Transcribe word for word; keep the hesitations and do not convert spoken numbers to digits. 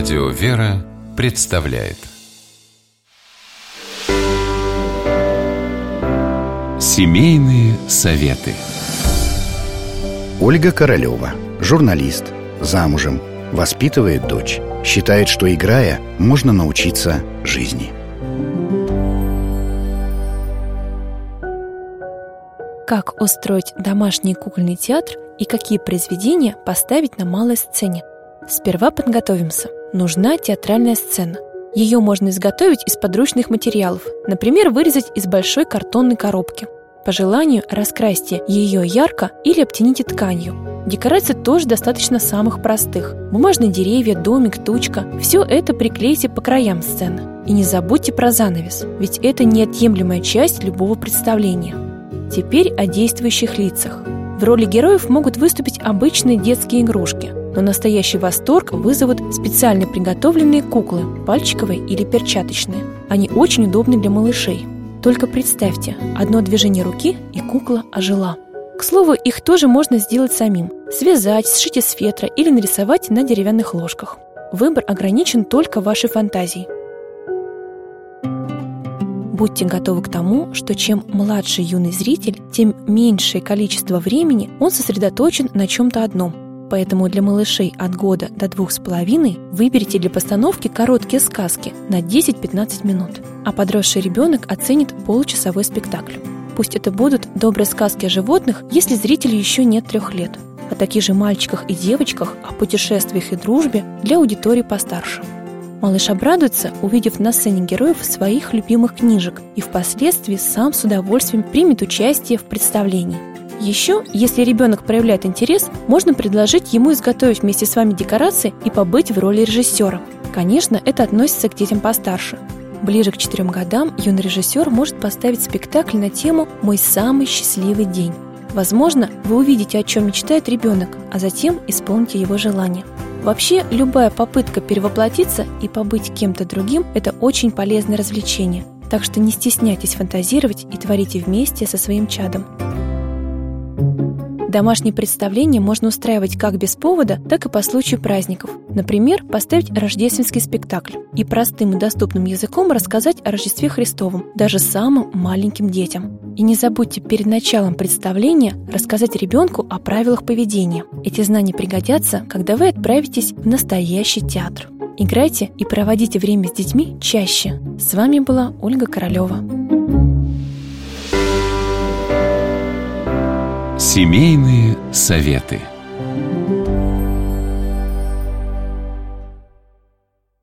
Радио Вера представляет семейные советы. Ольга Королева, журналист, замужем, воспитывает дочь. Считает, что играя, можно научиться жизни. Как устроить домашний кукольный театр и какие произведения поставить на малой сцене? Сперва подготовимся. Нужна театральная сцена. Ее можно изготовить из подручных материалов, например, вырезать из большой картонной коробки. По желанию раскрасьте ее ярко или обтяните тканью. Декораций тоже достаточно самых простых. Бумажные деревья, домик, тучка – все это приклейте по краям сцены. И не забудьте про занавес, ведь это неотъемлемая часть любого представления. Теперь о действующих лицах. В роли героев могут выступить обычные детские игрушки, но настоящий восторг вызовут специально приготовленные куклы, пальчиковые или перчаточные. Они очень удобны для малышей. Только представьте, одно движение руки, и кукла ожила. К слову, их тоже можно сделать самим. Связать, сшить из фетра или нарисовать на деревянных ложках. Выбор ограничен только вашей фантазией. Будьте готовы к тому, что чем младше юный зритель, тем меньшее количество времени он сосредоточен на чем-то одном. Поэтому для малышей от года до двух с половиной выберите для постановки короткие сказки на десять-пятнадцать минут. А подросший ребенок оценит получасовой спектакль. Пусть это будут добрые сказки о животных, если зрителю еще нет трех лет. О таких же мальчиках и девочках, о путешествиях и дружбе для аудитории постарше. Малыш обрадуется, увидев на сцене героев своих любимых книжек, и впоследствии сам с удовольствием примет участие в представлении. Еще, если ребенок проявляет интерес, можно предложить ему изготовить вместе с вами декорации и побыть в роли режиссера. Конечно, это относится к детям постарше. Ближе к четырем годам юный режиссер может поставить спектакль на тему «Мой самый счастливый день». Возможно, вы увидите, о чем мечтает ребенок, а затем исполните его желание. Вообще, любая попытка перевоплотиться и побыть кем-то другим – это очень полезное развлечение. Так что не стесняйтесь фантазировать и творите вместе со своим чадом. Домашние представления можно устраивать как без повода, так и по случаю праздников. Например, поставить рождественский спектакль и простым и доступным языком рассказать о Рождестве Христовом, даже самым маленьким детям. И не забудьте перед началом представления рассказать ребенку о правилах поведения. Эти знания пригодятся, когда вы отправитесь в настоящий театр. Играйте и проводите время с детьми чаще. С вами была Ольга Королева. Семейные советы.